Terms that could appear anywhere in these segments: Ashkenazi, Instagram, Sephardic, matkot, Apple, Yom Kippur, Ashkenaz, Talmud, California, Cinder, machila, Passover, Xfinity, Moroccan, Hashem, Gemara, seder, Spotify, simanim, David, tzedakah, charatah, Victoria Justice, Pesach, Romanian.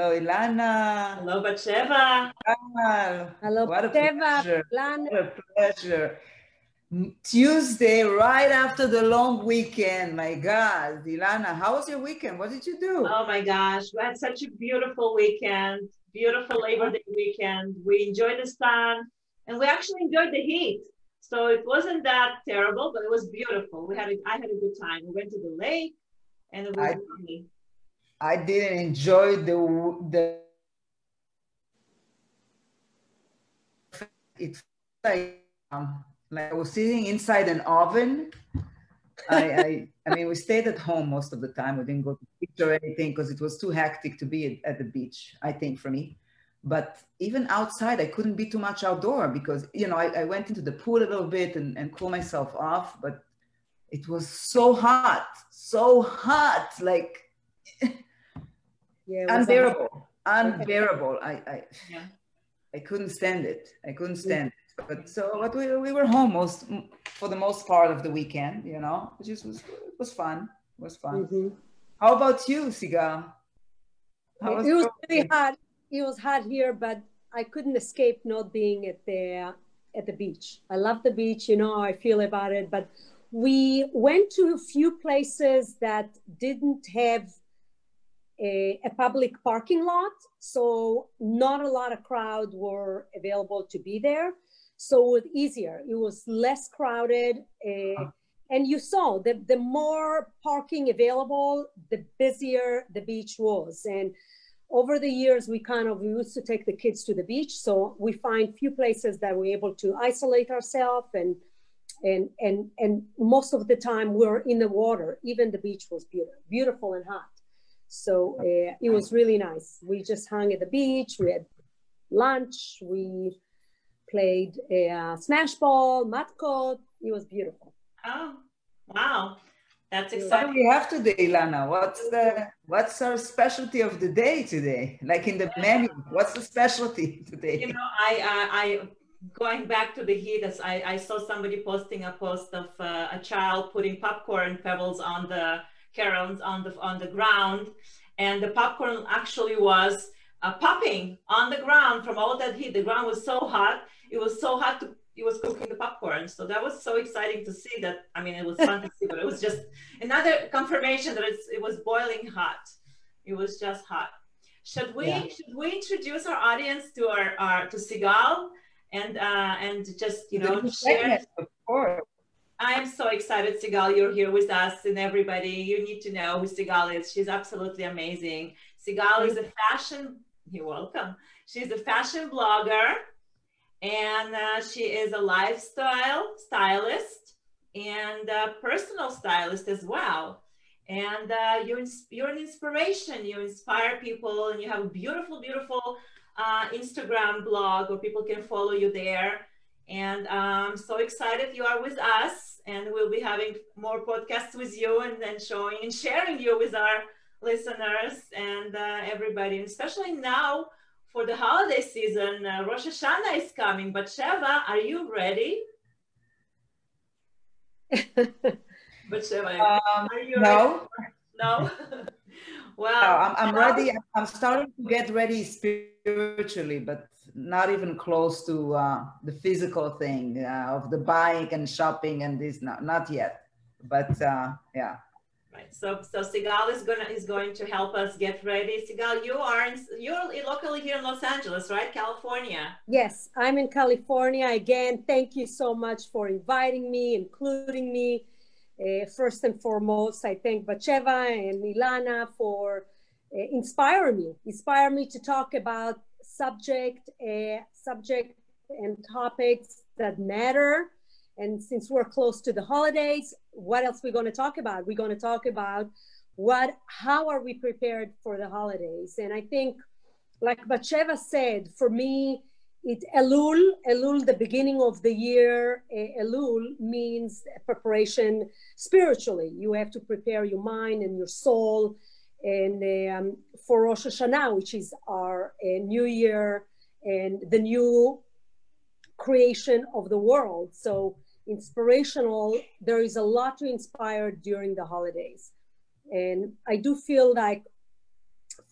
Hello, Ilana. Hello, Batsheva. Hello, Batsheva. What a pleasure. Tuesday, right after the long weekend. My God, Dilana, how was your weekend? What did you do? Oh my gosh, we had such a beautiful weekend, beautiful Labor Day weekend. We enjoyed the sun and we actually enjoyed the heat. So it wasn't that terrible, but it was beautiful. I had a good time. We went to the lake and it was lovely. I didn't enjoy the it's like I was sitting inside an oven. I mean, we stayed at home most of the time. We didn't go to the beach or anything because it was too hectic to be at the beach, I think, for me. But even outside, I couldn't be too much outdoor because, you know, I went into the pool a little bit and cool myself off. But it was so hot, like yeah, unbearable. I couldn't stand it. I couldn't stand it. But we were home for the most part of the weekend, you know, which was fun. It was fun. Mm-hmm. How about you, Sigal? It was really hot. It was hot here, but I couldn't escape not being at the beach. I love the beach, you know how I feel about it, but we went to a few places that didn't have a public parking lot, so not a lot of crowd were available to be there. So it was easier. It was less crowded. And you saw that the more parking available, the busier the beach was. And over the years, we used to take the kids to the beach. So we find few places that we're able to isolate ourselves and most of the time we're in the water. Even the beach was beautiful and hot. So it was really nice. We just hung at the beach, we had lunch, we played smash ball, matkot. It was beautiful. Oh, wow. That's exciting. What do we have today, Ilana? What's our specialty of the day today? Like in the menu, what's the specialty today? You know, I going back to the heat, I saw somebody posting a post of a child putting popcorn pebbles on the caroms on the ground, and the popcorn actually was popping on the ground from all that heat. The ground was so hot. It was cooking the popcorn. So that was so exciting to see that. I mean, it was fun to see, but it was just another confirmation that it was boiling hot. It was just hot. Should we introduce our audience to to Sigal and just, you know, share? Of course. I'm so excited, Sigal, you're here with us and everybody. You need to know who Sigal is. She's absolutely amazing. Sigal is She's a fashion blogger, and she is a lifestyle stylist and a personal stylist as well. And you're an inspiration. You inspire people, and you have a beautiful, beautiful Instagram blog where people can follow you there. And I'm so excited you are with us, and we'll be having more podcasts with you and then showing and sharing you with our listeners and everybody, and especially now for the holiday season. Rosh Hashanah is coming. Batsheva, are you ready? Batsheva, are you ready? No? Well, no, I'm ready. I'm starting to get ready spiritually, but not even close to the physical thing of the buying and shopping and this. Not yet, but yeah. Right. So Sigal is going to help us get ready. Sigal, you're locally here in Los Angeles, right? California. Yes, I'm in California again. Thank you so much for inviting me, including me. First and foremost, I thank Batsheva and Ilana for inspire me to talk about subject and topics that matter. And since we're close to the holidays, what else are we going to talk about? We're going to talk about how are we prepared for the holidays? And I think, like Batsheva said, for me, it's Elul, the beginning of the year. Elul means preparation spiritually. You have to prepare your mind and your soul. And for Rosh Hashanah, which is our new year and the new creation of the world. So inspirational, there is a lot to inspire during the holidays. And I do feel like,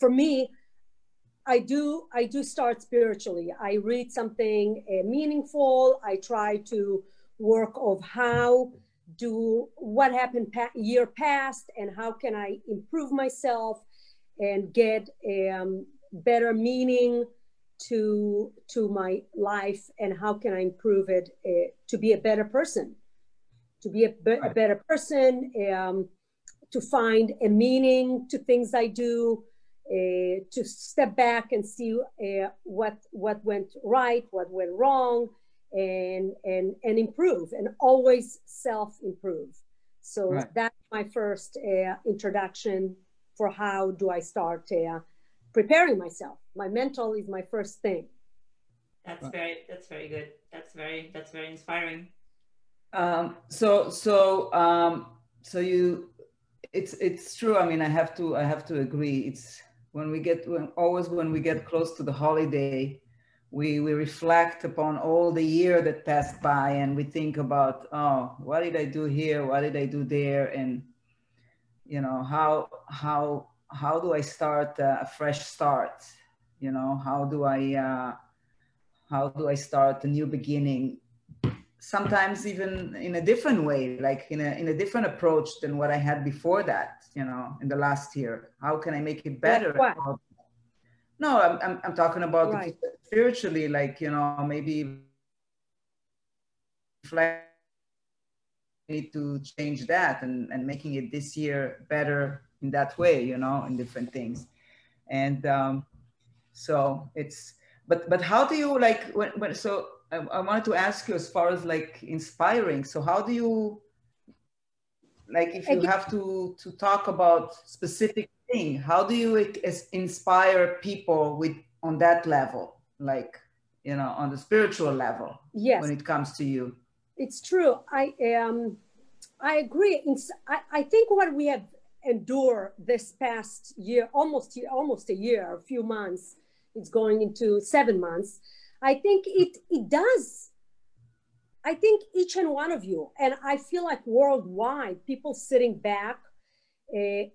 for me, I do start spiritually. I read something meaningful. I try to work of how do what happened year past and how can I improve myself and get better meaning to my life, and how can I improve it to be a better person, a better person, to find a meaning to things I do, to step back and see what went right, what went wrong, and improve, and always self-improve. So that's my first introduction for how do I start preparing myself. My mental is my first thing. That's very good. That's very inspiring. So you, it's true. I mean, I have to agree. It's when we get close to the holiday, we reflect upon all the year that passed by, and we think about, oh, what did I do here? What did I do there? And you know, how do I start a fresh start? You know, how do I start a new beginning? Sometimes even in a different way, like in a different approach than what I had before that, you know, in the last year. How can I make it better? Like what? No, I'm talking about spiritually, like, you know, maybe need to change that and making it this year better in that way, you know, in different things. And so it's, but how do you like, when so I wanted to ask you as far as like inspiring. So how do you, like if you have to talk about specific thing, how do you inspire people with on that level? Like, you know, on the spiritual level, yes, when it comes to you. It's true. I agree. I think what we have endured this past year, almost a year, a few months, it's going into 7 months. I think it does. I think each and one of you, and I feel like worldwide, people sitting back and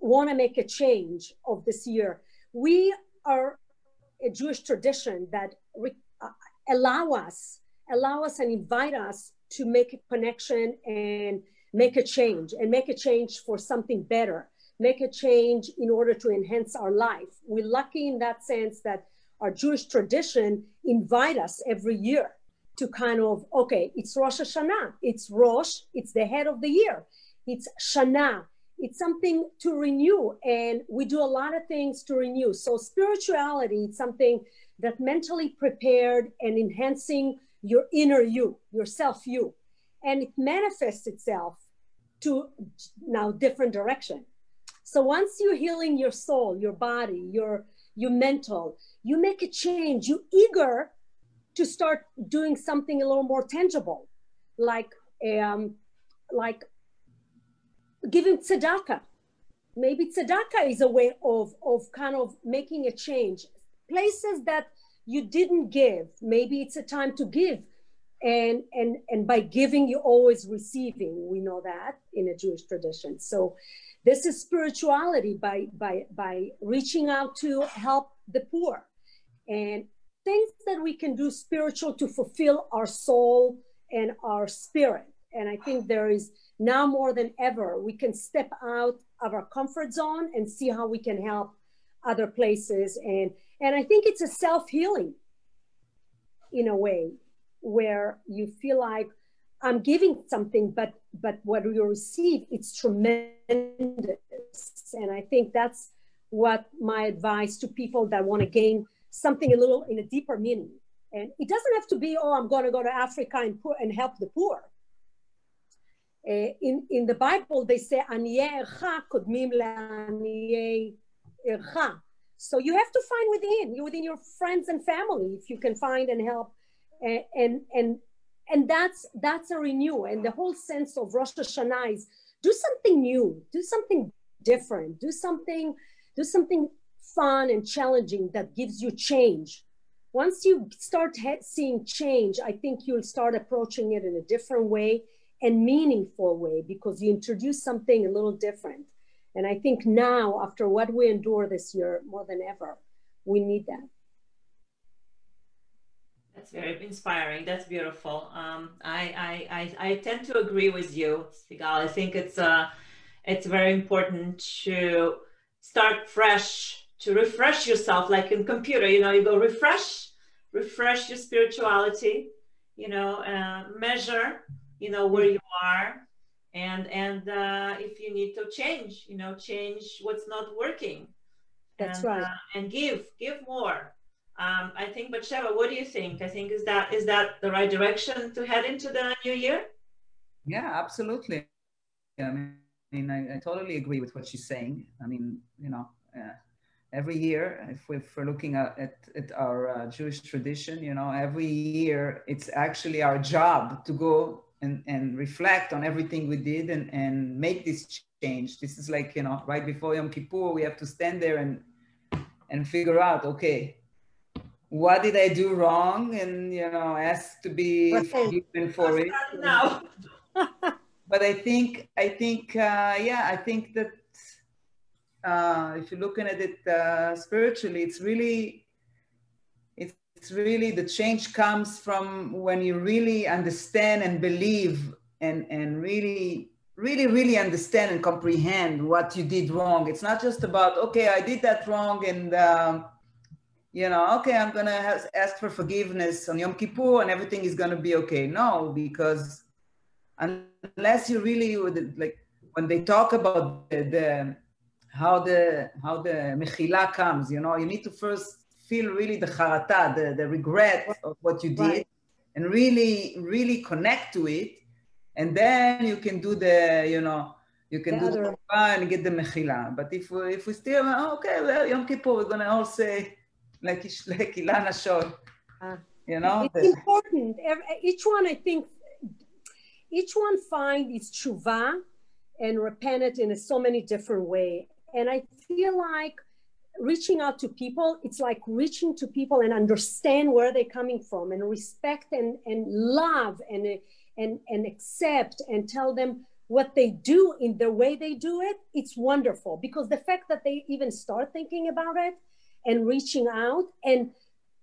want to make a change of this year. We are a Jewish tradition that allow us and invite us to make a connection and make a change for something better, make a change in order to enhance our life. We're lucky in that sense that our Jewish tradition invite us every year to kind of, okay, it's Rosh Hashanah, it's Rosh, it's the head of the year, it's Shana, it's something to renew, and we do a lot of things to renew. So spirituality, it's something that mentally prepared and enhancing your inner you, your self-you, and it manifests itself to now different direction. So once you're healing your soul, your body, your mental, you make a change, you're eager to start doing something a little more tangible, like giving tzedakah. Maybe tzedakah is a way of kind of making a change. Places that you didn't give, maybe it's a time to give. And by giving, you're always receiving. We know that in a Jewish tradition. So this is spirituality by reaching out to help the poor, and things that we can do spiritual to fulfill our soul and our spirit. And I think there is now more than ever, we can step out of our comfort zone and see how we can help other places. And I think it's a self-healing in a way, where you feel like I'm giving something, but what you receive, it's tremendous. And I think that's what my advice to people that want to gain something a little in a deeper meaning. And it doesn't have to be, oh, I'm going to go to Africa and help the poor. In the Bible, they say, Aniye ercha kodmim le'aniye ercha. So you have to find within your friends and family, if you can find and help. And that's a renew, and the whole sense of Rosh Hashanah is do something new, do something different, do something fun and challenging that gives you change. Once you start seeing change, I think you'll start approaching it in a different way and meaningful way, because you introduce something a little different. And I think now, after what we endure this year, more than ever, we need that. That's very inspiring. That's beautiful. I tend to agree with you, Sigal. I think it's very important to start fresh, to refresh yourself, like in computer, you know, you go refresh your spirituality, you know, measure, you know, where you are, and if you need to change, you know, change what's not working. That's right. And give more. I think, Batsheva, what do you think? I think, is that the right direction to head into the new year? Yeah, absolutely. Yeah, I mean, I totally agree with what she's saying. I mean, you know, every year, if we're looking at our Jewish tradition, you know, every year it's actually our job to go and reflect on everything we did and make this change. This is like, you know, right before Yom Kippur, we have to stand there and figure out, okay, what did I do wrong? And, you know, ask to be forgiven for it. No. But I think that if you're looking at it spiritually, it's really the change comes from when you really understand and believe and really understand and comprehend what you did wrong. It's not just about, okay, I did that wrong and, you know, okay, I'm going to ask for forgiveness on Yom Kippur and everything is going to be okay. No, because unless you really would, like, when they talk about how the machila comes, you know, you need to first feel really the charatah, the regret of what you did, right, and really connect to it. And then you can do the, you know, you can do the and get the machila. But if we still, okay, well, Yom Kippur, we're going to all say, like Ilana showed, you know. It's important. Each one, I think, each one finds its teshuva and repent it in so many different ways. And I feel like reaching out to people, it's like reaching to people and understand where they're coming from and respect and love and accept and tell them what they do in the way they do it. It's wonderful because the fact that they even start thinking about it and reaching out and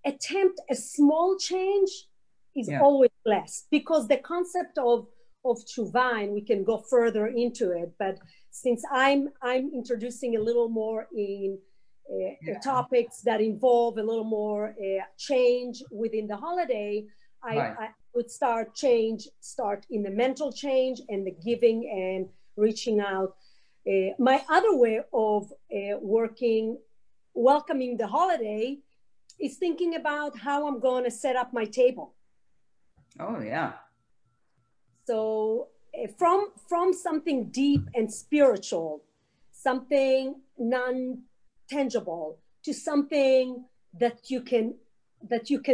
attempt a small change is always blessed, because the concept of teshuva, and we can go further into it, but since I'm introducing a little more in topics that involve a little more change within the holiday, I would start in the mental change and the giving and reaching out. My other way of welcoming the holiday is thinking about how I'm going to set up my table. Oh, yeah. So from something deep and spiritual, something non-tangible, to something that you can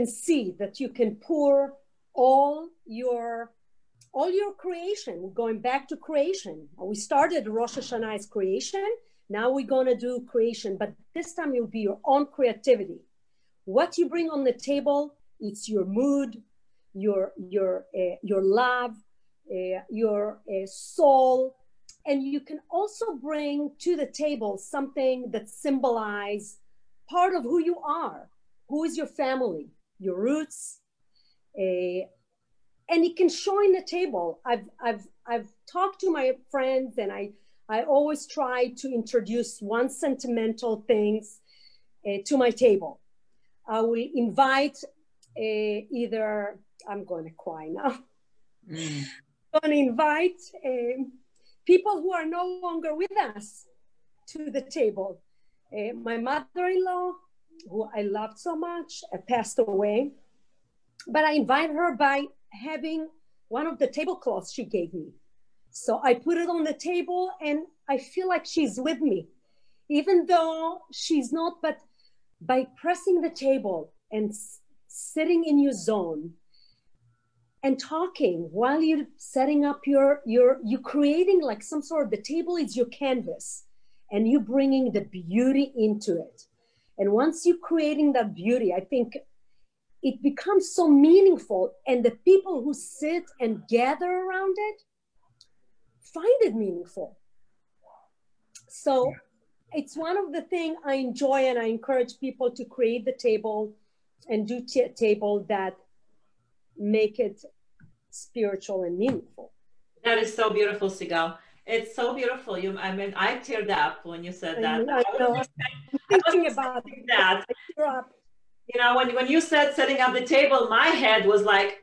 see, that you can pour all your creation. We're going back to creation. We started Rosh Hashanah's creation. Now we're going to do creation, but this time it will be your own creativity. What you bring on the table, it's your mood, your love, your soul, and you can also bring to the table something that symbolizes part of who you are, who is your family, your roots, and it can show in the table. I've talked to my friends, and I always try to introduce one sentimental things to my table. I will invite either, I'm going to cry now. I'm going to invite people who are no longer with us to the table. My mother-in-law, who I loved so much, passed away, but I invite her by having one of the tablecloths she gave me. So I put it on the table and I feel like she's with me, even though she's not, but by pressing the table and sitting in your zone and talking while you're setting up you're creating like some sort of, the table is your canvas and you're bringing the beauty into it. And once you're creating that beauty, I think it becomes so meaningful, and the people who sit and gather around it find it meaningful. So it's one of the things I enjoy, and I encourage people to create the table and do table that make it spiritual and meaningful. That is so beautiful, Sigal. It's so beautiful. I mean, I teared up when you said that. I was thinking about that. You know, when you said setting up the table, my head was like,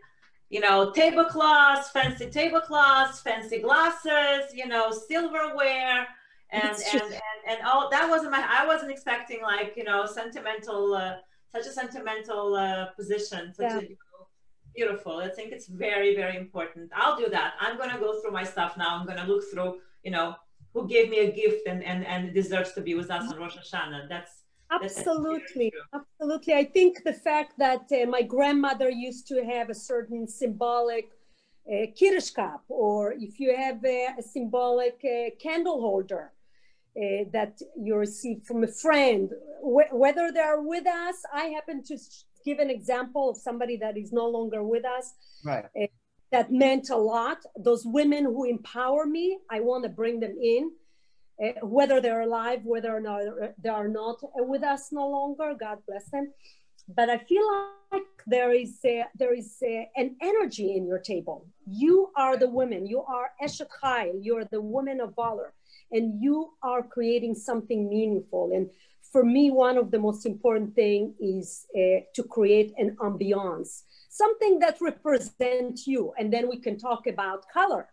you know, tablecloths, fancy glasses, you know, silverware, and all. That wasn't I wasn't expecting, like, you know, sentimental, such a sentimental position. Such a, beautiful. I think it's very, very important. I'll do that. I'm going to go through my stuff now. I'm going to look through, you know, who gave me a gift and deserves to be with us on Rosh Hashanah. Absolutely. I think the fact that my grandmother used to have a certain symbolic kiddush cup, or if you have a symbolic candle holder that you receive from a friend, whether they are with us. I happen to give an example of somebody that is no longer with us. Right. That meant a lot. Those women who empower me, I want to bring them in, whether they're alive, whether or not they are not with us no longer, God bless them. But I feel like there is an energy in your table. You are the women. You are Eshet Chayil. You are the woman of valor, and you are creating something meaningful. And for me, one of the most important thing is to create an ambiance, something that represents you. And then we can talk about color.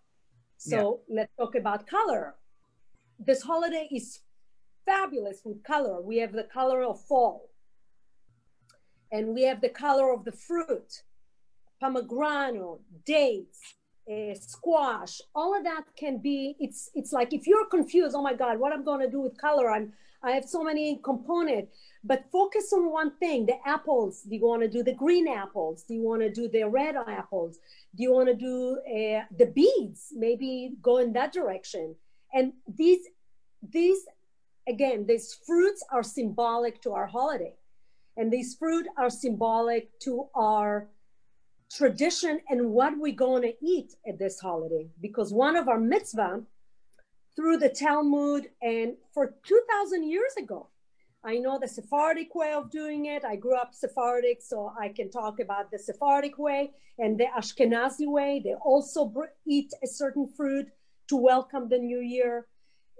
So let's talk about color. This holiday is fabulous with color. We have the color of fall, and we have the color of the fruit, pomegranate, dates, squash. All of that can be, it's like, if you're confused, oh my God, what I'm gonna do with color, I have so many components, but focus on one thing, the apples. Do you want to do the green apples? Do you want to do the red apples? Do you want to do the beads? Maybe go in that direction. And these fruits are symbolic to our holiday. And these fruits are symbolic to our tradition and what we're going to eat at this holiday. Because one of our mitzvah through the Talmud, and for 2,000 years ago, I know the Sephardic way of doing it. I grew up Sephardic, so I can talk about the Sephardic way and the Ashkenazi way. They also eat a certain fruit to welcome the new year,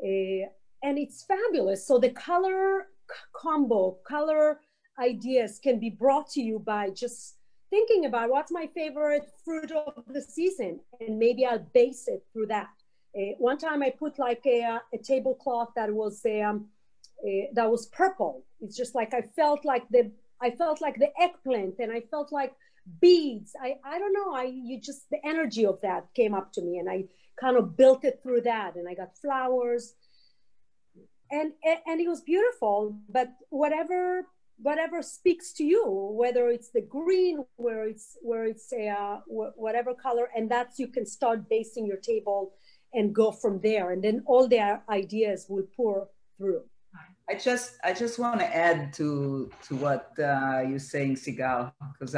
and it's fabulous. So the color combo, color ideas can be brought to you by just thinking about what's my favorite fruit of the season, and maybe I'll base it through that. One time I put like a tablecloth that was purple. It's just like I felt like the eggplant, and I felt like beads. I don't know. The energy of that came up to me, and I kind of built it through that, and I got flowers, and it was beautiful. But whatever speaks to you, whether it's the green, whatever color, and that's, you can start basing your table and go from there, and then all their ideas will pour through. I just want to add to what you're saying, Sigal, because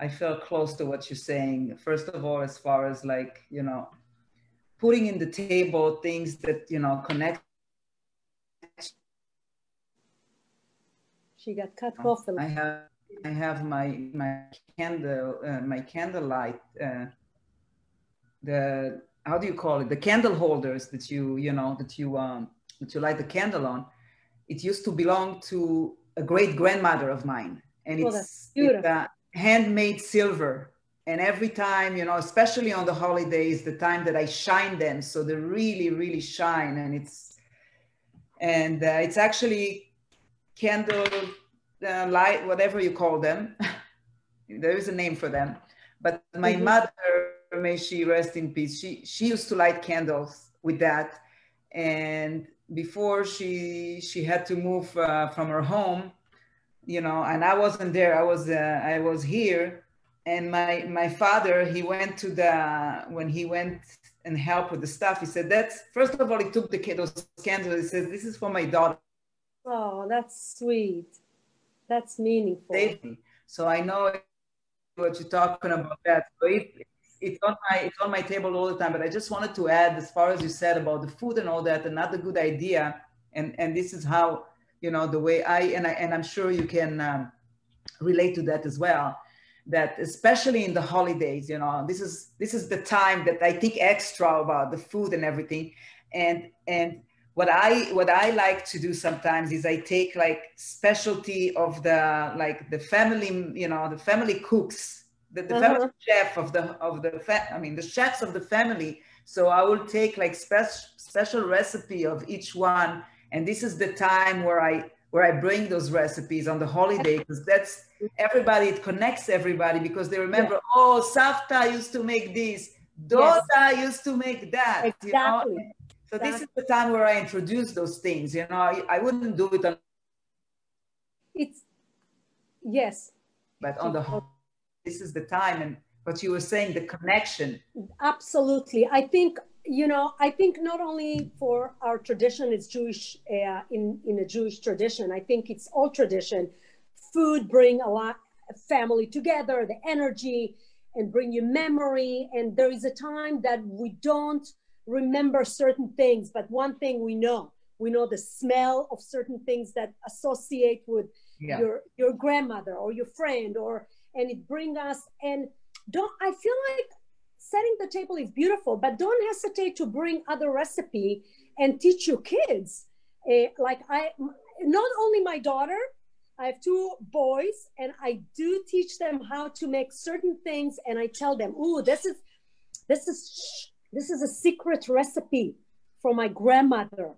I felt close to what you're saying. First of all, as far as, like, you know, putting in the table things that, you know, connect. She got cut off. I have my candle, my candlelight. The, how do you call it? The candle holders that you light the candle on. It used to belong to a great grandmother of mine, and it's handmade silver. And every time, you know, especially on the holidays, the time that I shine them, so they really, really shine. And it's actually candle light, whatever you call them. There is a name for them. But my mother, may she rest in peace, she used to light candles with that. And before she had to move from her home, you know, and I wasn't there, I was here. And my father, when he went and helped with the stuff, he said, that's, first of all, he took those candles, he said, this is for my daughter. Oh, that's sweet. That's meaningful. So I know what you're talking about, that. So it's on my table all the time. But I just wanted to add, as far as you said about the food and all that, another good idea. And this is how, you know, the way I'm sure you can relate to that as well, that especially in the holidays, you know, this is the time that I think extra about the food and everything. And what I like to do sometimes is I take like specialty of the, like the family, you know, the family cooks, the family chef the chefs of the family. So I will take like special recipe of each one. And this is the time where I bring those recipes on the holiday, because that's everybody, it connects everybody, because they remember, yeah. Oh, Savta used to make this, Dota yes. used to make that. Exactly. You know? So exactly. This is the time where I introduce those things, you know, I wouldn't do it on. It's, yes. But on the whole, this is the time, and what you were saying, the connection. Absolutely. I think, you know, I think not only for our tradition, it's Jewish, in a Jewish tradition, I think it's all tradition. Food bring a lot of family together, the energy, and bring you memory. And there is a time that we don't remember certain things, but one thing we know the smell of certain things that associate with yeah. your grandmother or your friend, and it brings us, and I feel like setting the table is beautiful, but don't hesitate to bring other recipe and teach your kids. Not only my daughter, I have two boys, and I do teach them how to make certain things. And I tell them, "Ooh, this is a secret recipe from my grandmother,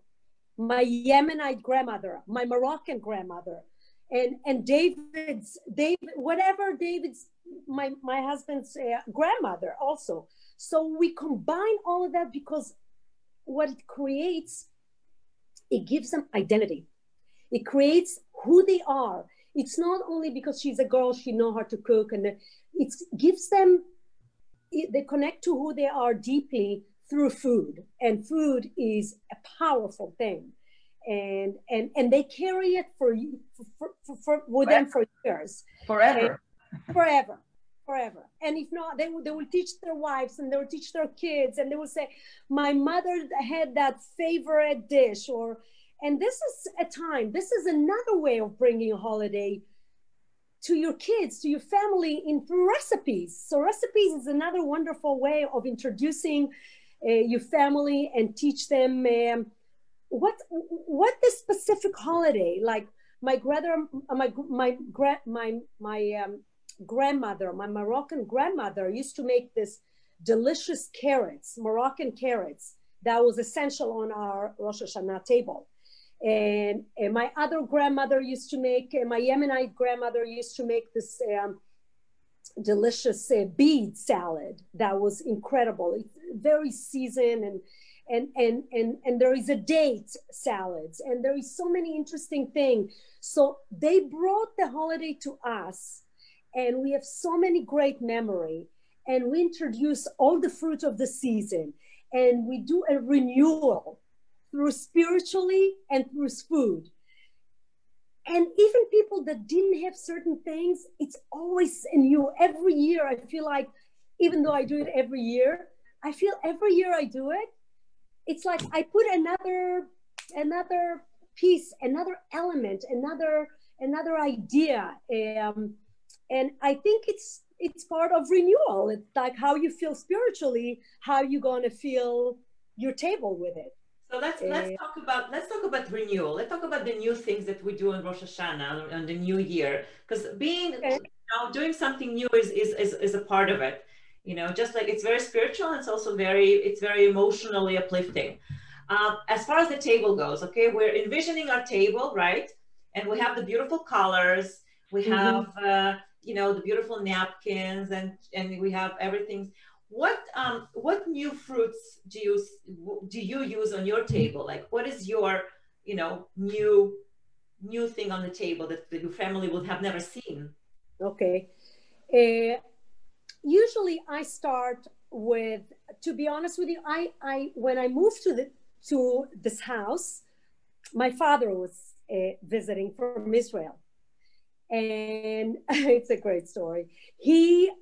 my Yemenite grandmother, my Moroccan grandmother, and David's, my husband's grandmother also." So we combine all of that, because what it creates, it gives them identity. It creates who they are. It's not only because she's a girl, she knows how to cook, and it gives them, they connect to who they are deeply through food. And food is a powerful thing. And they carry it with forever. Them for years. Forever. Forever. And if not, they will teach their wives, and they will teach their kids, and they will say, my mother had that favorite dish, and this is a time, this is another way of bringing a holiday to your kids, to your family, through recipes. So recipes is another wonderful way of introducing your family and teach them what the specific holiday, like my grandmother, my Moroccan grandmother, used to make this delicious carrots, Moroccan carrots, that was essential on our Rosh Hashanah table. And my other grandmother used to make, my Yemenite grandmother used to make this delicious bead salad that was incredible. It's very seasoned, and there is a date salads, and there is so many interesting things. So they brought the holiday to us, and we have so many great memory, and we introduce all the fruit of the season, and we do a renewal through spiritually and through food. And even people that didn't have certain things, it's always in you. Every year, I feel like, even though I do it every year, I feel every year I do it, it's like I put another piece, another element, another idea. And I think it's part of renewal. It's like how you feel spiritually, how you're gonna feel your table with it. So let's talk about renewal. Let's talk about the new things that we do on Rosh Hashanah, on the new year, because doing something new is a part of it. You know, just like it's very spiritual, it's also very emotionally uplifting. As far as the table goes, okay, we're envisioning our table, right? And we have the beautiful colors. We have you know, the beautiful napkins, and we have everything. What new fruits do you use on your table? Like, what is your, you know, new thing on the table that your family would have never seen? Okay. Usually I start with, to be honest with you, I when I moved to this house, my father was visiting from Israel, and it's a great story. He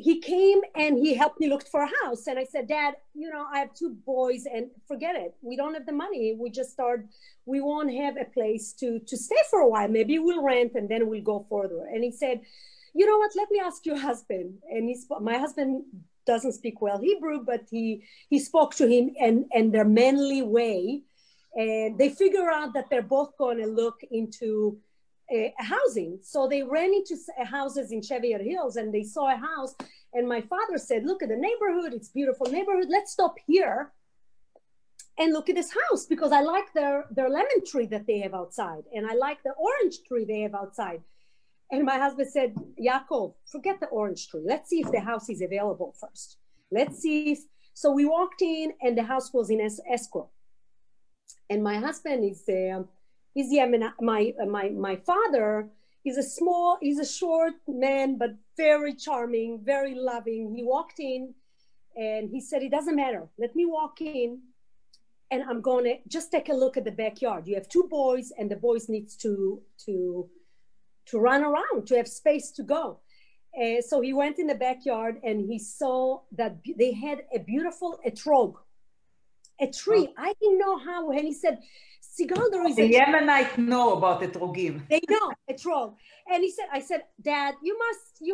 he came and he helped me look for a house. And I said, Dad, you know, I have two boys and forget it. We don't have the money. We won't have a place to stay for a while. Maybe we'll rent and then we'll go further. And he said, you know what, let me ask your husband. And my husband doesn't speak well Hebrew, but he spoke to him in their manly way. And they figure out that they're both going to look into housing. So they ran into houses in Cheviot Hills and they saw a house. And my father said, look at the neighborhood. It's a beautiful neighborhood. Let's stop here and look at this house because I like their lemon tree that they have outside. And I like the orange tree they have outside. And my husband said, Yaakov, forget the orange tree. Let's see if the house is available first. Let's see if, so we walked in and the house was in escrow. And my husband is he's Yemenite. My father is he's a short man, but very charming, very loving. He walked in and he said, it doesn't matter. Let me walk in and I'm going to just take a look at the backyard. You have two boys and the boys needs to run around, to have space to go. So he went in the backyard and he saw that they had a beautiful etrog. A tree. Oh. I didn't know how. And he said, Sigal, there is a... The Yemenites know about etrogim. They know etrog. And he said, I said, Dad, you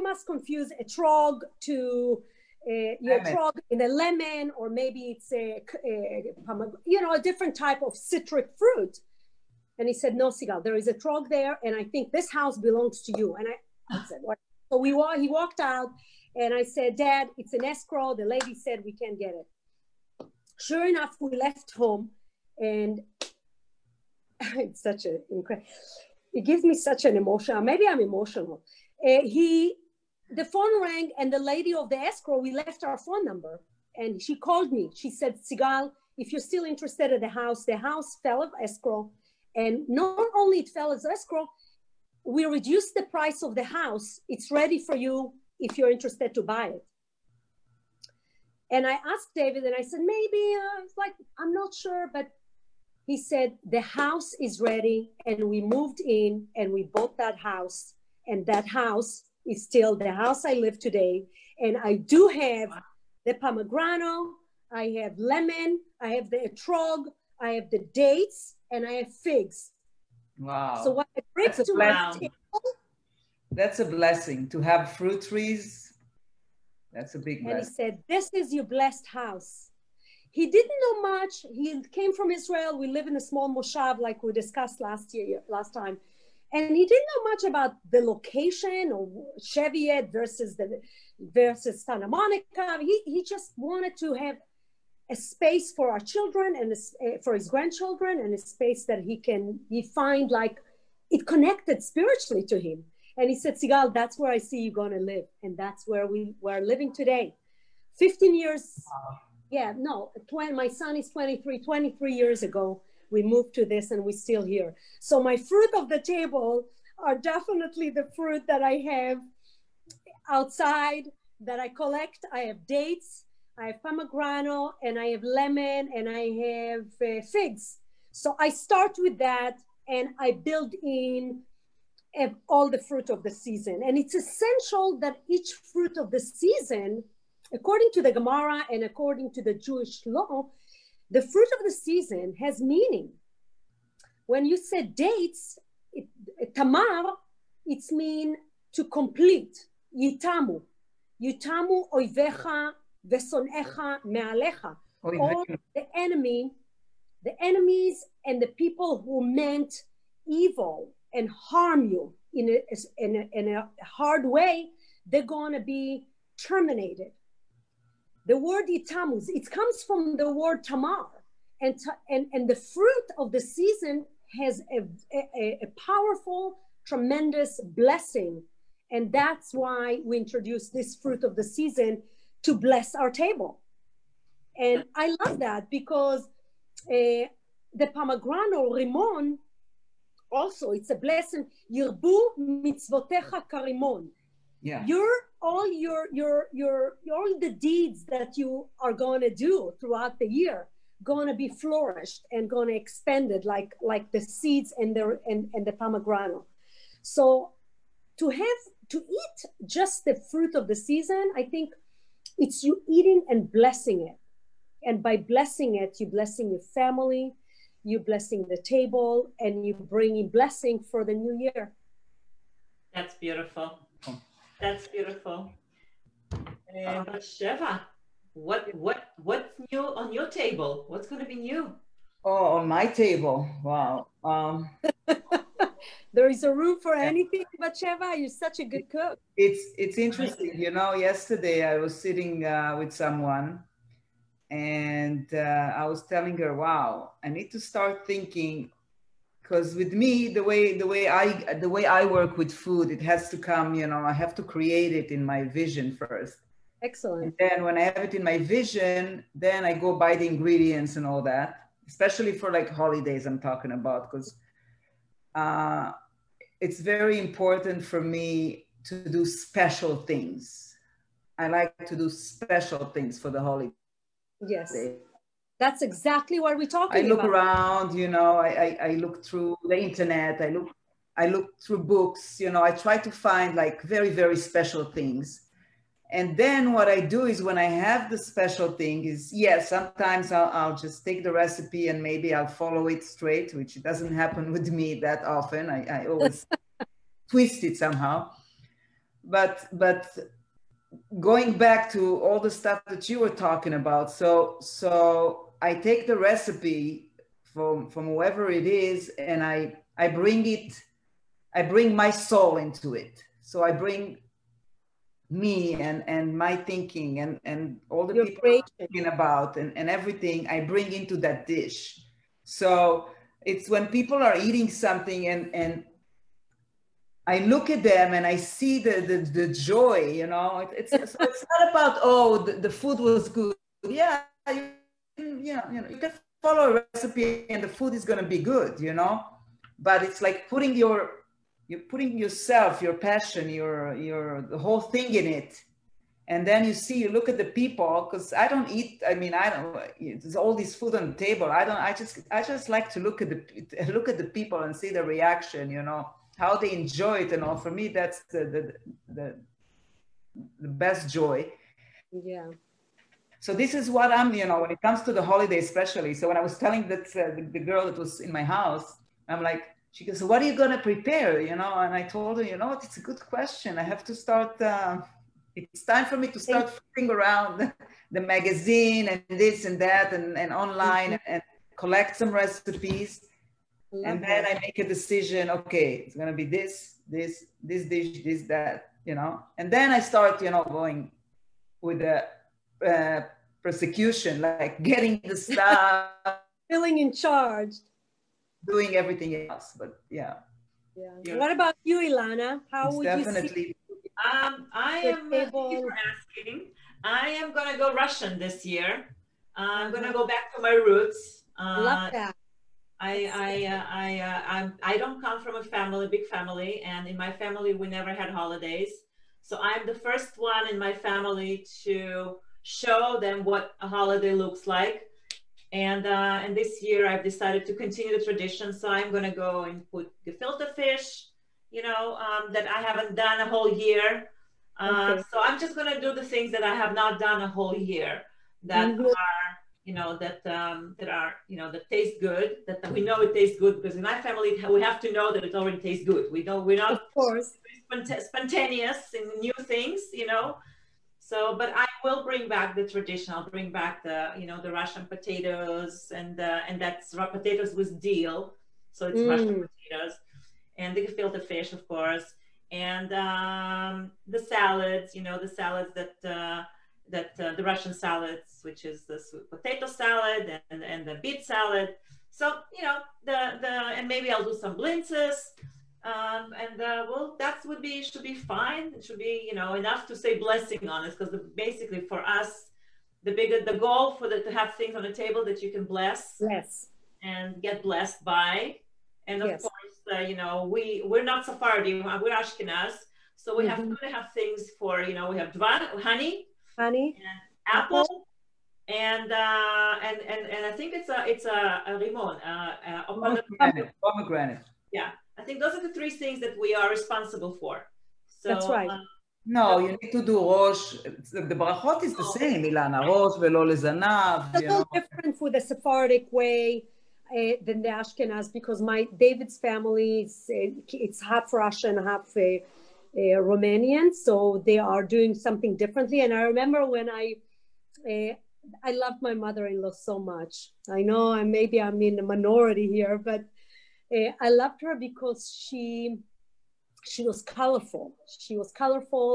must confuse etrog to etrog in a lemon, or maybe it's a different type of citric fruit. And he said, no, Sigal, there is etrog there, and I think this house belongs to you. And I said, what? So he walked out, and I said, Dad, it's an escrow. The lady said we can't get it. Sure enough, we left home, and it's such an incredible, it gives me such an emotion, maybe I'm emotional. The phone rang, and the lady of the escrow, we left our phone number, and she called me. She said, Sigal, if you're still interested in the house fell off escrow, and not only it fell as escrow, we reduced the price of the house. It's ready for you if you're interested to buy it. And I asked David, and I said, maybe, I'm not sure, but he said, the house is ready, and we moved in, and we bought that house, and that house is still the house I live today, and I do have the pomegranate, I have lemon, I have the etrog, I have the dates, and I have figs. Wow. So what it brings to my table. That's a blessing, to have fruit trees. That's a big blessing. And he said, this is your blessed house. He didn't know much. He came from Israel. We live in a small moshav like we discussed last time. And he didn't know much about the location or Cheviot versus Santa Monica. He just wanted to have a space for our children and for his grandchildren, and a space that he find like it connected spiritually to him. And he said, Sigal, that's where I see you're going to live. And that's where we're living today. 15 years, wow. Yeah, no, my son is 23 years ago, we moved to this and we're still here. So my fruit of the table are definitely the fruit that I have outside that I collect. I have dates, I have pomegranate, and I have lemon, and I have figs. So I start with that and I build in of all the fruit of the season. And it's essential that each fruit of the season, according to the Gemara and according to the Jewish law, the fruit of the season has meaning. When you say dates, tamar, it's mean to complete. Yitamu. Yitamu oivecha vesonecha mealecha. All the enemies and the people who meant evil and harm you in a hard way, they're going to be terminated. The word itamuz, it comes from the word tamar, and the fruit of the season has a powerful, tremendous blessing, and that's why we introduce this fruit of the season to bless our table. And I love that because the pomegranate rimon, also, it's a blessing. Yirbu mitzvotecha karimon. Yeah. All the deeds that you are going to do throughout the year going to be flourished and going to expanded like the seeds and the pomegranate. So to eat just the fruit of the season, I think it's you eating and blessing it. And by blessing it, you're blessing your family, you're blessing the table, and you're bringing blessing for the new year. That's beautiful. That's beautiful. Batsheva, what's new on your table? What's going to be new? Oh, on my table. Wow. There is a room for anything, Batsheva. You're such a good cook. It's interesting. You know, yesterday I was sitting with someone and I was telling her, wow, I need to start thinking, because with me, the way I work with food, it has to come, you know, I have to create it in my vision first. Excellent. And then when I have it in my vision, then I go buy the ingredients and all that, especially for like holidays I'm talking about, because it's very important for me to do special things. I like to do special things for the holidays. Yes. That's exactly what we're talking about. I look around, you know, I look through the internet, I look through books, you know, I try to find like very, very special things. And then what I do is when I have the special thing is, yes, sometimes I'll just take the recipe and maybe I'll follow it straight, which doesn't happen with me that often. I always twist it somehow. But going back to all the stuff that you were talking about, so I take the recipe from whoever it is, and I bring my soul into it. So I bring me and my thinking and all the people thinking about and everything I bring into that dish. So it's when people are eating something and I look at them and I see the joy, you know, it's not about, oh, the food was good. Yeah. You know, you can follow a recipe and the food is going to be good, you know, but it's like putting yourself, your passion, the whole thing in it. And then you look at the people, because there's all this food on the table. I just like to look at the people and see the reaction, you know, how they enjoy it. And all, for me, that's the best joy. Yeah. So this is what I'm, you know, when it comes to the holiday, especially. So when I was telling that the girl that was in my house, I'm like, she goes, what are you going to prepare? You know, and I told her, you know what, it's a good question. I have to start, it's time for me to start flipping around the magazine and this and that and online and collect some recipes. And then I make a decision, okay, it's going to be this dish, this, that, you know. And then I start, you know, going with the persecution, like getting the stuff, feeling in charge, doing everything else. But yeah. What about you, Ilana? How would you see? I am asking. I am gonna go Russian this year. I'm gonna go back to my roots. Love that. I don't come from a big family, and in my family we never had holidays. So I'm the first one in my family to show them what a holiday looks like. And this year I've decided to continue the tradition. So I'm going to go and put gefilte fish, you know, that I haven't done a whole year. Okay. So I'm just going to do the things that I have not done a whole year that are, you know, that taste good, that we know it tastes good, because in my family, we have to know that it already tastes good. We don't, we're not of course spontaneous in new things, you know. So, but I will bring back the tradition. I'll bring back the Russian potatoes and that's raw potatoes with dill. So it's Russian potatoes and the gefilte fish, of course. And the salads, you know, the salads that the Russian salads, which is the sweet potato salad and the beet salad. So, you know, and maybe I'll do some blintzes. Should be fine. It should be, you know, enough to say blessing on it, because basically for us, the goal to have things on the table that you can bless, yes, and get blessed by, and of course, you know, we're not Sephardim, we're Ashkenaz, so we have to have things for, you know, we have honey, and apple, and I think it's a rimon, pomegranate. Yeah. I think those are the three things that we are responsible for. So, that's right. No, you need to do Rosh. The Barachot is the same, Ilana, Rosh velo lezanav. It's a little different for the Sephardic way than the Ashkenaz, because my David's family, it's half Russian, half Romanian, so they are doing something differently. And I remember when I loved my mother-in-law so much. I know maybe I'm in the minority here, but I loved her because she was colorful. She was colorful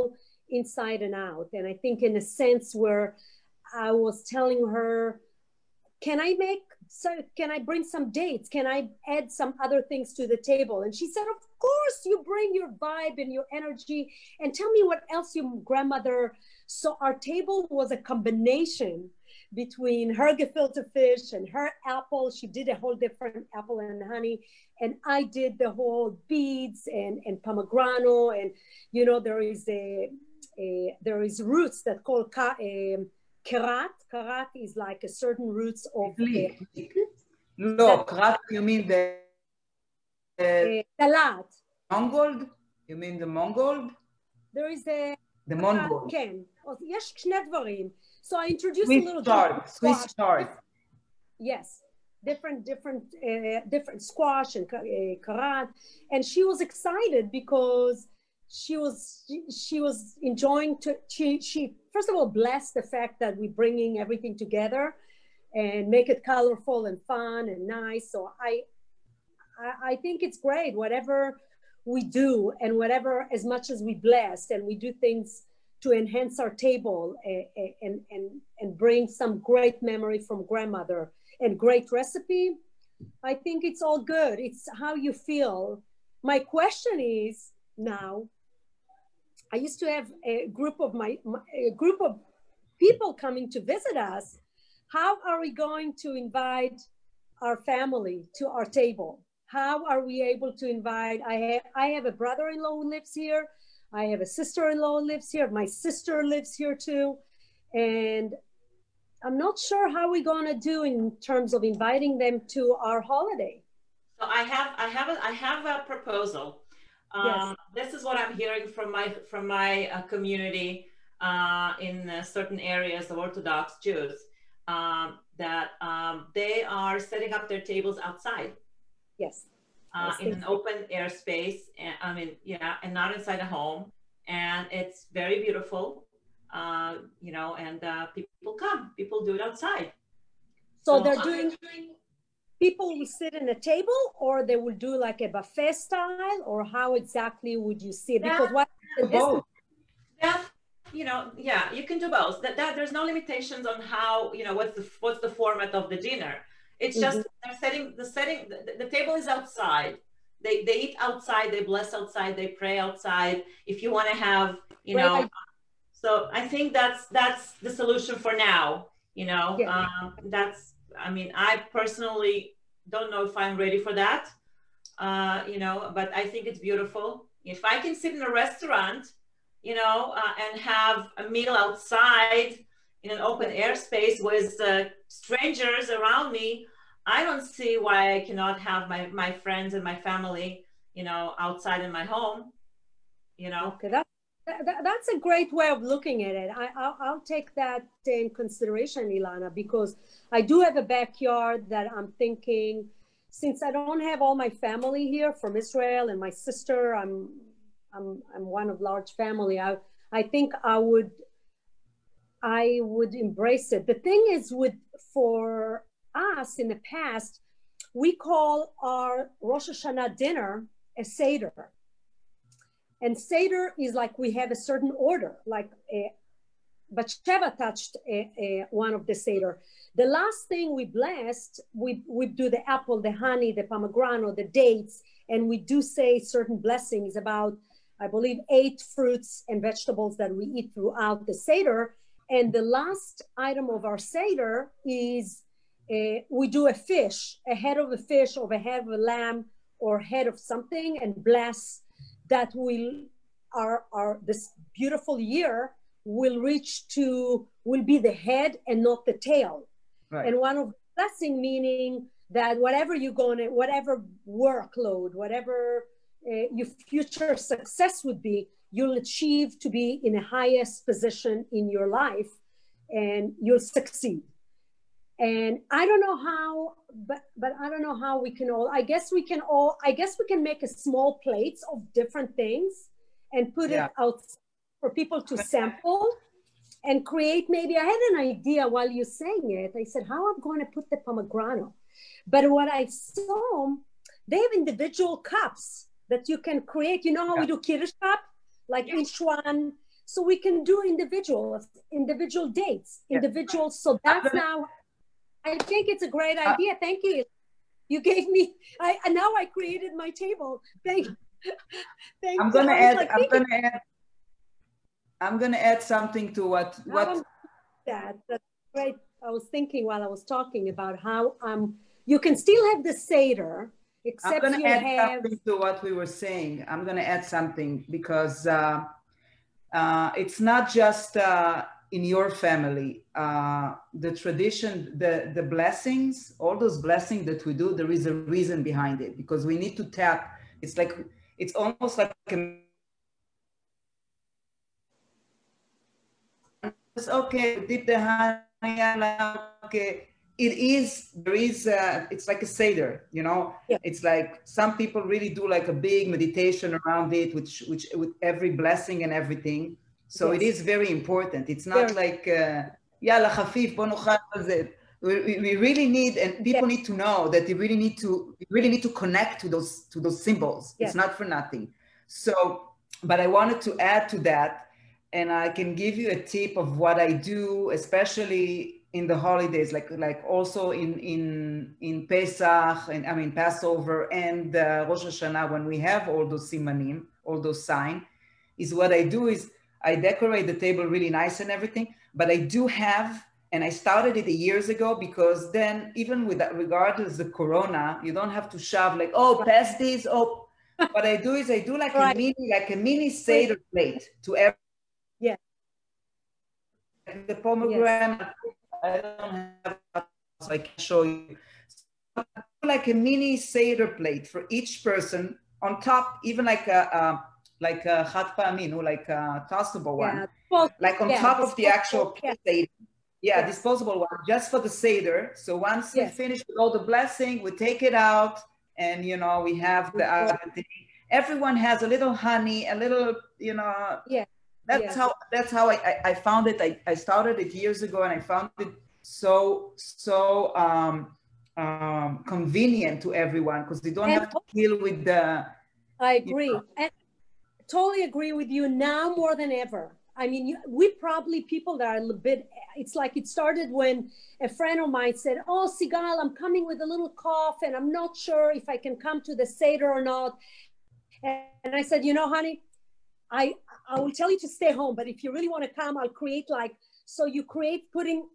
inside and out. And I think in a sense where I was telling her, can I bring some dates? Can I add some other things to the table? And she said, of course, you bring your vibe and your energy, and tell me what else your grandmother. So our table was a combination between her gefilte fish and her apple. She did a whole different apple and honey. And I did the whole beads and pomegranate. And, you know, there is roots that call karat. Karat is like a certain roots of... No, karat, you mean the... Salat. Mongold? You mean the Mongold? There is a... The Mongold. Can. Yes, two things. So I introduced a little Swiss chard. Yes, different squash and karat, and she was excited because she was enjoying. She first of all blessed the fact that we're bringing everything together, and make it colorful and fun and nice. So I think it's great whatever we do, and whatever as much as we bless and we do things to enhance our table and bring some great memory from grandmother and great recipe. I think it's all good. It's how you feel. My question is now, I used to have a group of people coming to visit us. How are we going to invite our family to our table? How are we able to invite? I have a brother-in-law who lives here. I have a sister-in-law who lives here. My sister lives here too. And I'm not sure how we're going to do in terms of inviting them to our holiday. So I have a proposal. Yes. This is what I'm hearing from my community in certain areas of Orthodox Jews, that they are setting up their tables outside. Yes. In an open air space, and not inside a home, and it's very beautiful, and people come, people do it outside. So they're doing, people will sit in a table, or they will do like a buffet style, or how exactly would you see it? Because you can do both. That there's no limitations on how, what's the format of the dinner. It's just they're setting the table is outside. They eat outside, they bless outside, they pray outside. If you want to have, so I think that's the solution for now. I personally don't know if I'm ready for that. But I think it's beautiful. If I can sit in a restaurant, and have a meal outside in an open air space with strangers around me, I don't see why I cannot have my friends and my family, outside in my home, Okay, that's a great way of looking at it. I'll take that in consideration, Ilana, because I do have a backyard that I'm thinking, since I don't have all my family here from Israel and my sister, I'm one of large family. I think I would embrace it. The thing is for us in the past, we call our Rosh Hashanah dinner a seder. And seder is like we have a certain order, like Batsheva touched one of the seder. The last thing we blessed, we do the apple, the honey, the pomegranate, the dates, and we do say certain blessings about, I believe, 8 fruits and vegetables that we eat throughout the seder. And the last item of our Seder is we do a fish, a head of a fish or a head of a lamb or head of something, and bless that this beautiful year will reach to, will be the head and not the tail. Right. And one of blessing meaning that whatever you're going to, whatever workload, whatever your future success would be, you'll achieve to be in the highest position in your life, and you'll succeed. And I don't know how, but I don't know how we can all, I guess we can make a small plates of different things and put it out for people to sample and create. Maybe I had an idea while you're saying it. I said, how am I going to put the pomegranate? But what I saw, they have individual cups that you can create. You know how we do kiddush cup, like each one. So we can do individual dates, individual. So that's now, I think it's a great idea. Thank you. You gave me, now I created my table. Thank you. I'm going to add something to what that's great. I was thinking while I was talking about how you can still have the seder, except you add something to what we were saying. I'm going to add something because it's not just in your family. The tradition, the blessings, all those blessings that we do, there is a reason behind it because we need to tap. It's like, it's almost like a dip the honey out. Okay, it's like a seder, you know. Yeah. It's like some people really do like a big meditation around it, which with every blessing and everything. So it is very important. It's not like yalla khafif bo nochal zeh. We really need, and people need to know that you really need to connect to those symbols. Yes. It's not for nothing. So, but I wanted to add to that. And I can give you a tip of what I do, especially in the holidays, like also in Pesach, and I mean Passover and Rosh Hashanah, when we have all those simanim, all those signs, is what I do is I decorate the table really nice and everything, but I do have, and I started it years ago because then even with that, regardless of Corona, you don't have to shove like, oh, pass this, oh. What I do is I do like a mini seder plate to every. Yeah. The pomegranate, I don't have, so I can show you. So like a mini seder plate for each person on top, even like a chat pa'aminu, like a tossable one, like on top of the actual seder. Yeah, disposable one, just for the seder. So once we finish with all the blessing, we take it out and, you know, we have the thing. Everyone has a little honey, a little, you know. Yeah. That's how I found it. I started it years ago and I found it so convenient to everyone because they don't have to deal with the... I agree. You know. And I totally agree with you now more than ever. I mean, we probably people that are a little bit, it's like it started when a friend of mine said, oh, Sigal, I'm coming with a little cough and I'm not sure if I can come to the Seder or not. And I said, you know, honey, I will tell you to stay home, but if you really want to come, I'll create putting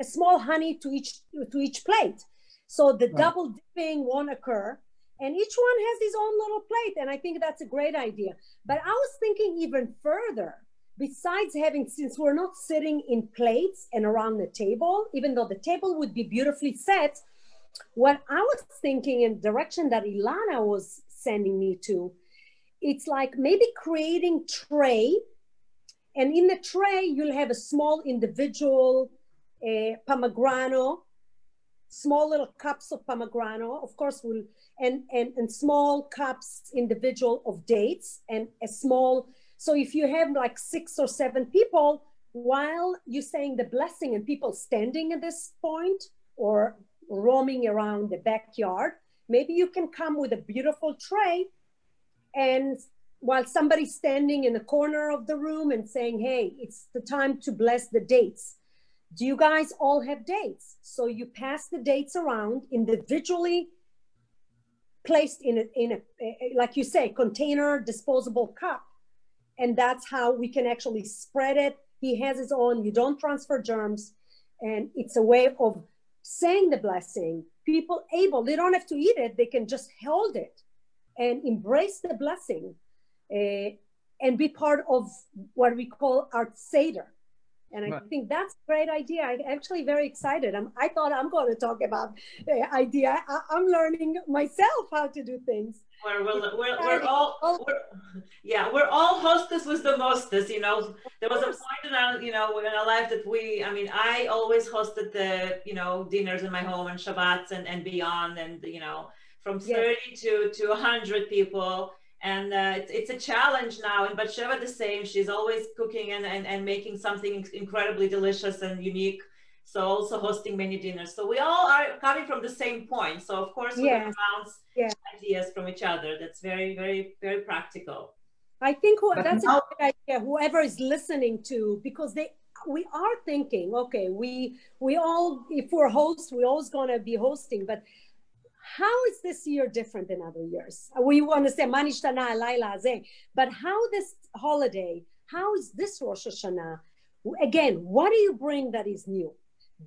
a small honey to each plate. So the double dipping won't occur. And each one has his own little plate. And I think that's a great idea. But I was thinking even further, besides having, since we're not sitting in plates and around the table, even though the table would be beautifully set, what I was thinking in the direction that Ilana was sending me to, it's like maybe creating tray, and in the tray, you'll have a small individual pomegranate, small little cups of pomegranate, of course, and small cups individual of dates, and a small, so if you have like 6 or 7 people, while you're saying the blessing and people standing at this point or roaming around the backyard, maybe you can come with a beautiful tray. And while somebody's standing in the corner of the room and saying, hey, it's the time to bless the dates. Do you guys all have dates? So you pass the dates around individually, placed in a like you say, container, disposable cup. And that's how we can actually spread it. He has his own, you don't transfer germs. And it's a way of saying the blessing. People they don't have to eat it, they can just hold it and embrace the blessing and be part of what we call our seder. And I think that's a great idea. I'm actually very excited. I thought I'm going to talk about the idea. I'm learning myself how to do things. We're all hostess with the mostess, you know. There was a point in our, you know, in our life that we, I mean, I always hosted the, you know, dinners in my home and Shabbats and beyond, and, you know, from 30 to 100 people. And it's a challenge now. And Batsheva the same, she's always cooking and making something incredibly delicious and unique. So also hosting many dinners. So we all are coming from the same point. So of course we can bounce ideas from each other. That's very, very, very practical. I think that's a good idea, whoever is listening to, because we are thinking, okay, we all, if we're hosts, we're always gonna be hosting, but how is this year different than other years? We want to say, but how this holiday, how is this Rosh Hashanah? Again, what do you bring that is new?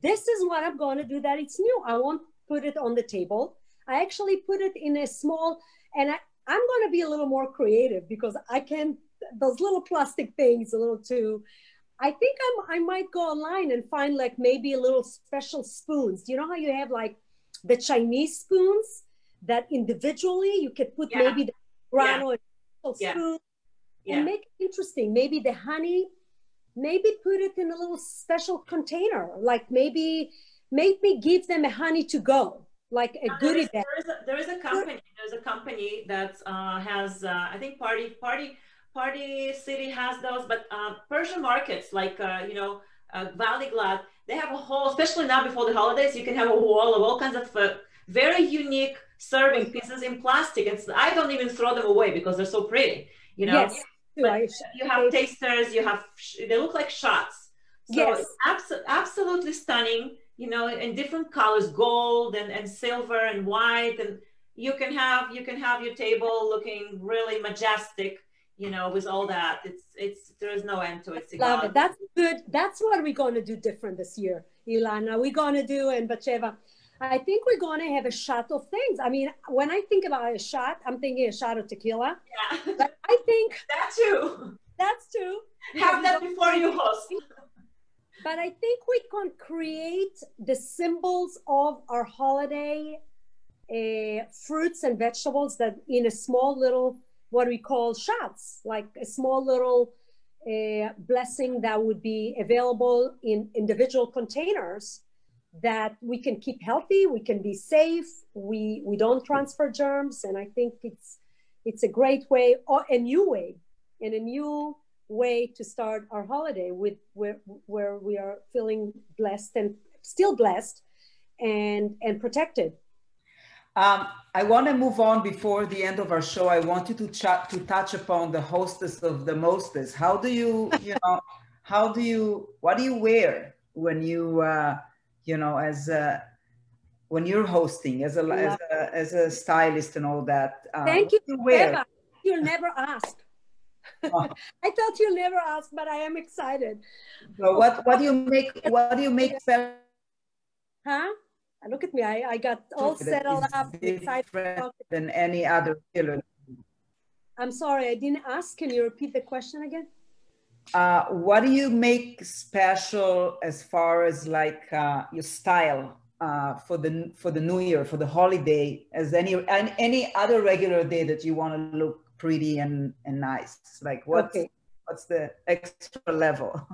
This is what I'm going to do that it's new. I won't put it on the table. I actually put it in a small, and I'm going to be a little more creative because I can, those little plastic things, a little too. I think I might go online and find like maybe a little special spoons. You know how you have like the Chinese spoons that individually you could put maybe the grano and spoon and make it interesting. Maybe the honey, maybe put it in a little special container. Like maybe give them a honey to go, like a goodie bag. There's a company that has, I think Party City has those, but Persian markets, like, you know, Valley Glad, they have a whole, especially now before the holidays, you can have a wall of all kinds of very unique serving pieces in plastic. And I don't even throw them away because they're so pretty, you know. Yes. But you have tasters, you have, they look like shots. So it's absolutely stunning, you know, in different colors, gold and silver and white. And you can have your table looking really majestic, you know, with all that. It's there is no end to it. Love it. That's good. That's what we're going to do different this year, Ilana. We're going to do, and Batsheva, I think we're going to have a shot of things. I mean, when I think about a shot, I'm thinking a shot of tequila. Yeah. But I think that too. That's true. Have that before you host. But I think we can create the symbols of our holiday, fruits and vegetables that in a small little, what we call shots, like a small little blessing that would be available in individual containers that we can keep healthy, we can be safe, we don't transfer germs. And I think it's a great way, or a new way, and a new way to start our holiday with where we are feeling blessed and still blessed and protected. I want to move on before the end of our show. I wanted to touch upon the hostess of the mostess. How do you, you know, what do you wear when you, you know, when you're hosting as a stylist and all that? Thank you. You'll never ask. Oh. I thought you'll never ask, but I am excited. So what do you make? What do you make? Huh? Look at me, I got all settled up. Different than any other killer. I'm sorry, I didn't ask. Can you repeat the question again? What do you make special as far as like your style for the new year, for the holiday, as any other regular day that you want to look pretty and nice? Like what's the extra level?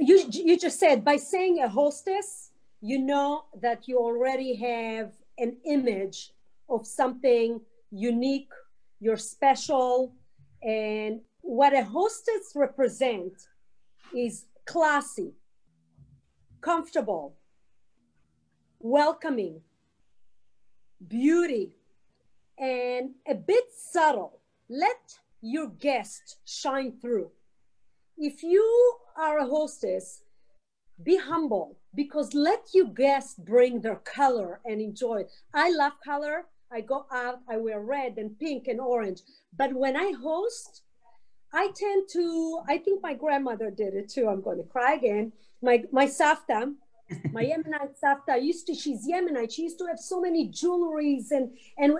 You just said, by saying a hostess, you know that you already have an image of something unique, you're special. And what a hostess represents is classy, comfortable, welcoming, beauty, and a bit subtle. Let your guest shine through. If you are a hostess, be humble, because let your guests bring their color and enjoy it. I love color. I go out, I wear red and pink and orange. But when I host, I think my grandmother did it too. I'm going to cry again. My Safta, my Yemenite Safta, she's Yemenite. She used to have so many jewelries. And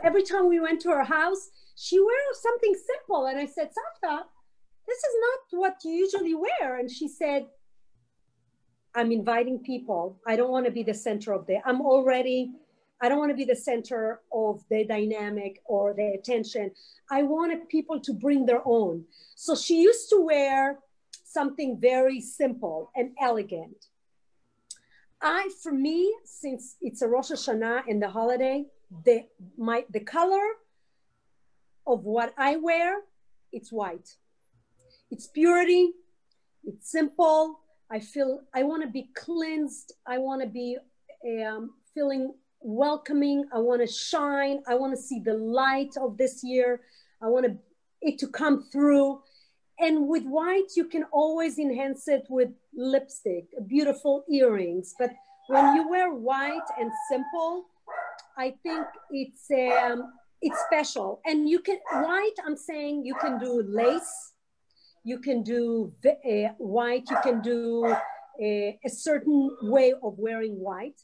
every time we went to her house, she wore something simple. And I said, Safta, this is not what you usually wear. And she said, I'm inviting people. I don't want to be the center of the, I don't want to be the center of the dynamic or the attention. I wanted people to bring their own. So she used to wear something very simple and elegant. For me, since it's a Rosh Hashanah and the holiday, the color of what I wear, it's white. It's purity, it's simple. I want to be cleansed. I want to be feeling welcoming. I want to shine. I want to see the light of this year. I want it to come through. And with white, you can always enhance it with lipstick, beautiful earrings. But when you wear white and simple, I think it's special. And you can, I'm saying you can do lace. You can do white, you can do a certain way of wearing white.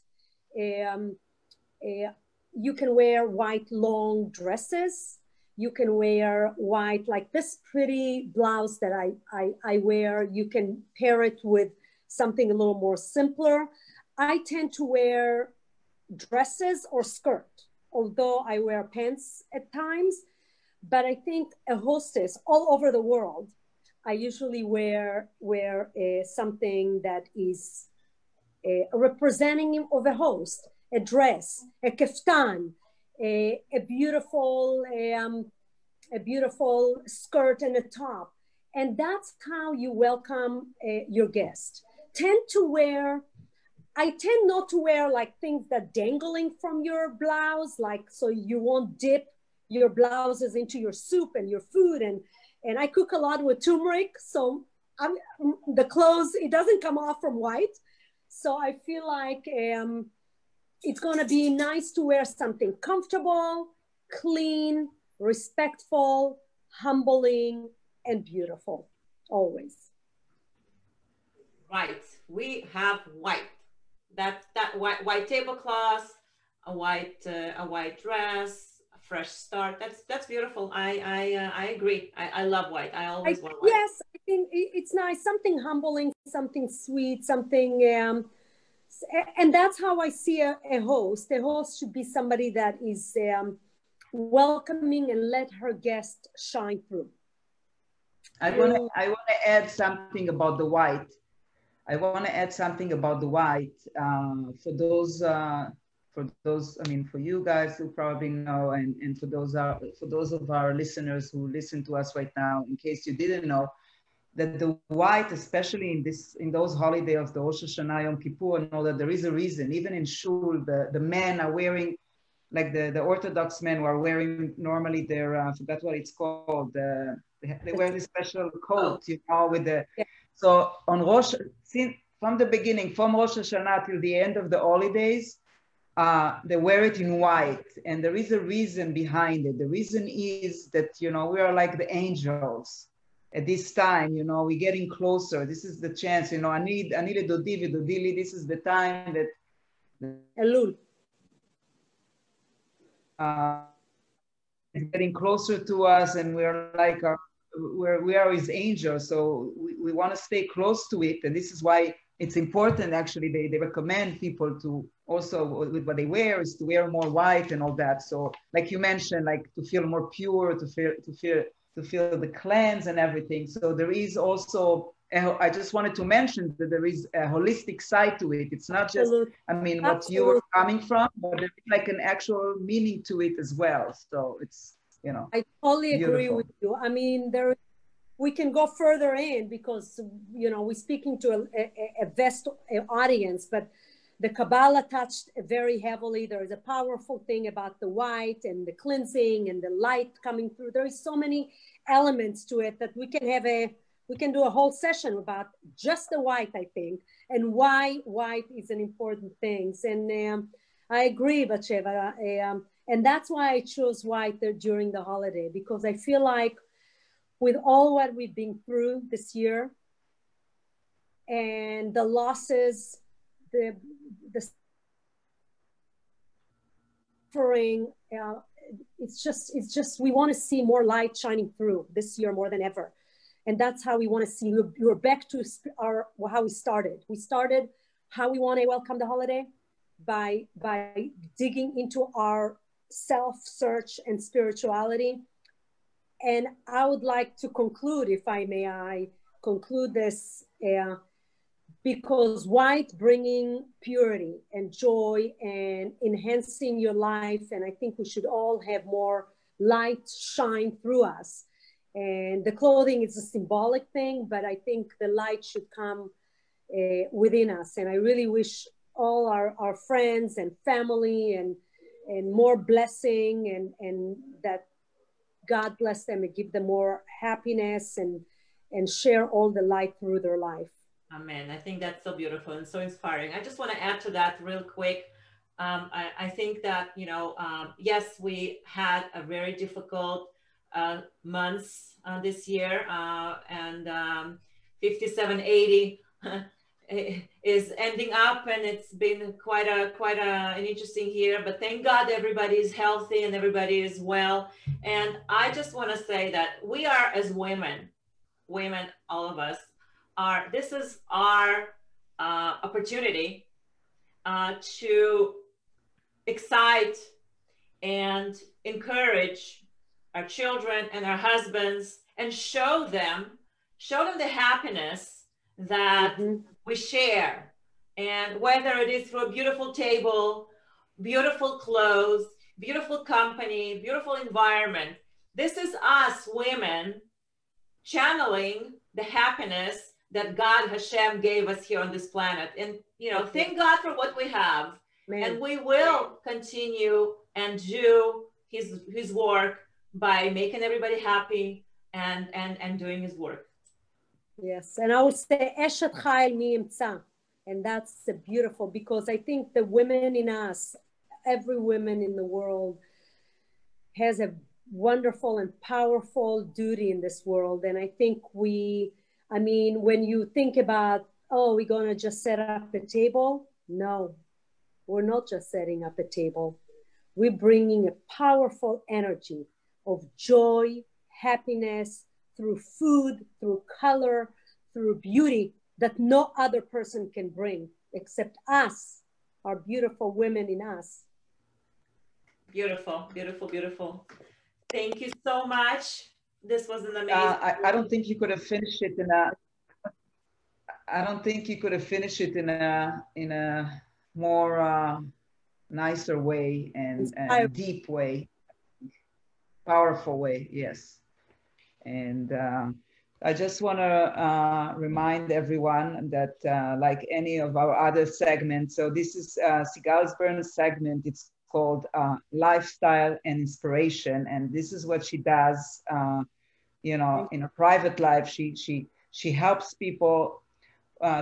You can wear white long dresses. You can wear white, like this pretty blouse that I wear. You can pair it with something a little more simpler. I tend to wear dresses or skirt, although I wear pants at times, but I think a hostess all over the world, I usually wear something that is representing of a host, a dress, a keftan, a beautiful skirt and a top. And that's how you welcome your guest. I tend not to wear like things that dangling from your blouse, like so you won't dip your blouses into your soup and your food. And I cook a lot with turmeric, so the clothes, it doesn't come off from white. So I feel like it's gonna be nice to wear something comfortable, clean, respectful, humbling, and beautiful, always. Right, we have white. That white tablecloth, a white dress, fresh start. That's beautiful. I agree. I love white. I want white. Yes, I think it's nice. Something humbling, something sweet, something, and that's how I see a host. A host should be somebody that is welcoming and let her guest shine through. I want to add something about the white. For you guys who probably know, and for those of our listeners who listen to us right now, in case you didn't know, that the white, especially in those holidays of the Rosh Hashanah, Yom Kippur, and all that, there is a reason. Even in shul, the men are wearing, like the Orthodox men who are wearing normally their, I forgot what it's called, they wear this special coat, you know, with the, yeah. So on Rosh, from the beginning, from Rosh Hashanah till the end of the holidays, they wear it in white, and there is a reason behind it. The reason is that, you know, we are like the angels at this time, you know, we're getting closer. This is the chance, you know, I need a dodili, this is the time that Elul is getting closer to us, and we're like we are his angels, so we want to stay close to it. And this is why it's important, actually, they recommend people to also, with what they wear, is to wear more white and all that. So like you mentioned, like to feel more pure, to feel the cleanse and everything. So there is also, I just wanted to mention that there is a holistic side to it. It's not just, I mean, what you are coming from, but there's like an actual meaning to it as well. So it's, you know. I totally agree with you. I mean, we can go further in because, you know, we're speaking to a vast audience, but the Kabbalah touched very heavily. There is a powerful thing about the white and the cleansing and the light coming through. There is so many elements to it that we can do a whole session about just the white, I think, and why white is an important thing. And I agree, Batsheva, and that's why I chose white there during the holiday, because I feel like with all what we've been through this year and the losses, the suffering, it's just we want to see more light shining through this year more than ever. And that's how we want to see. Look, you're back to our how we started. We started how we want to welcome the holiday by digging into our self-search and spirituality. And I would like to conclude, if I may, I conclude this because white bringing purity and joy and enhancing your life. And I think we should all have more light shine through us. And the clothing is a symbolic thing, but I think the light should come within us. And I really wish all our friends and family and more blessing and that God bless them and give them more happiness and share all the light through their life. Amen. I think that's so beautiful and so inspiring. I just want to add to that real quick. I think that, you know, yes, we had a very difficult months this year, and 5780 is ending up, and it's been quite an interesting year, but thank God everybody is healthy and everybody is well. And I just want to say that we are, as women, all of us are, this is our opportunity to excite and encourage our children and our husbands and show them the happiness that we share. And whether it is through a beautiful table, beautiful clothes, beautiful company, beautiful environment, this is us women channeling the happiness that God Hashem gave us here on this planet. And, you know, thank God for what we have. Amen. And we will continue and do his work by making everybody happy and doing his work. Yes, and I would say Eshet Chayil mi imtza, and that's beautiful, because I think the women in us, every woman in the world, has a wonderful and powerful duty in this world. And I think when you think about, oh, we're going to just set up a table. No, we're not just setting up a table. We're bringing a powerful energy of joy, happiness, through food, through color, through beauty that no other person can bring except us, our beautiful women in us. Beautiful, beautiful, beautiful. Thank you so much. This was an amazing. I don't think you could have finished it in a. I don't think you could have finished it in a more nicer way and deep way, powerful way. Yes. And I just want to remind everyone that like any of our other segments, so this is Sigal Byrnes' segment. It's called Lifestyle and Inspiration. And this is what she does, you know, in her private life. She helps people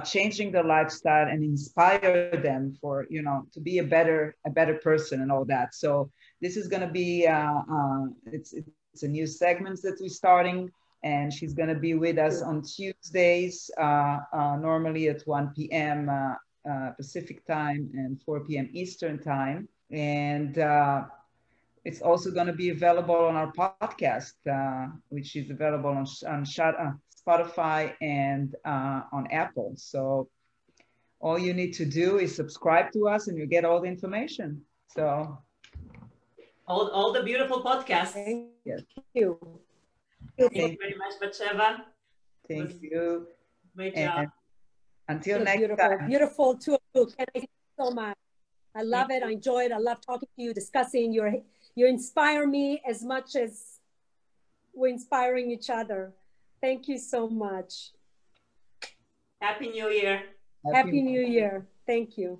changing their lifestyle and inspire them for, you know, to be a better person and all that. So this is going to be, it's a new segment that we're starting, and she's going to be with us on Tuesdays, normally at 1 p.m. Pacific time and 4 p.m. Eastern time. And it's also going to be available on our podcast, which is available on Spotify and on Apple. So all you need to do is subscribe to us and you get all the information. So... All the beautiful podcasts. Thank you. Thank you very much, Batsheva. Thank you. Great job. Until next time. Beautiful too. Thank you so much. I love it. I enjoy it. I love talking to you, discussing. You inspire me as much as we're inspiring each other. Thank you so much. Happy New Year. Happy New Year. Thank you.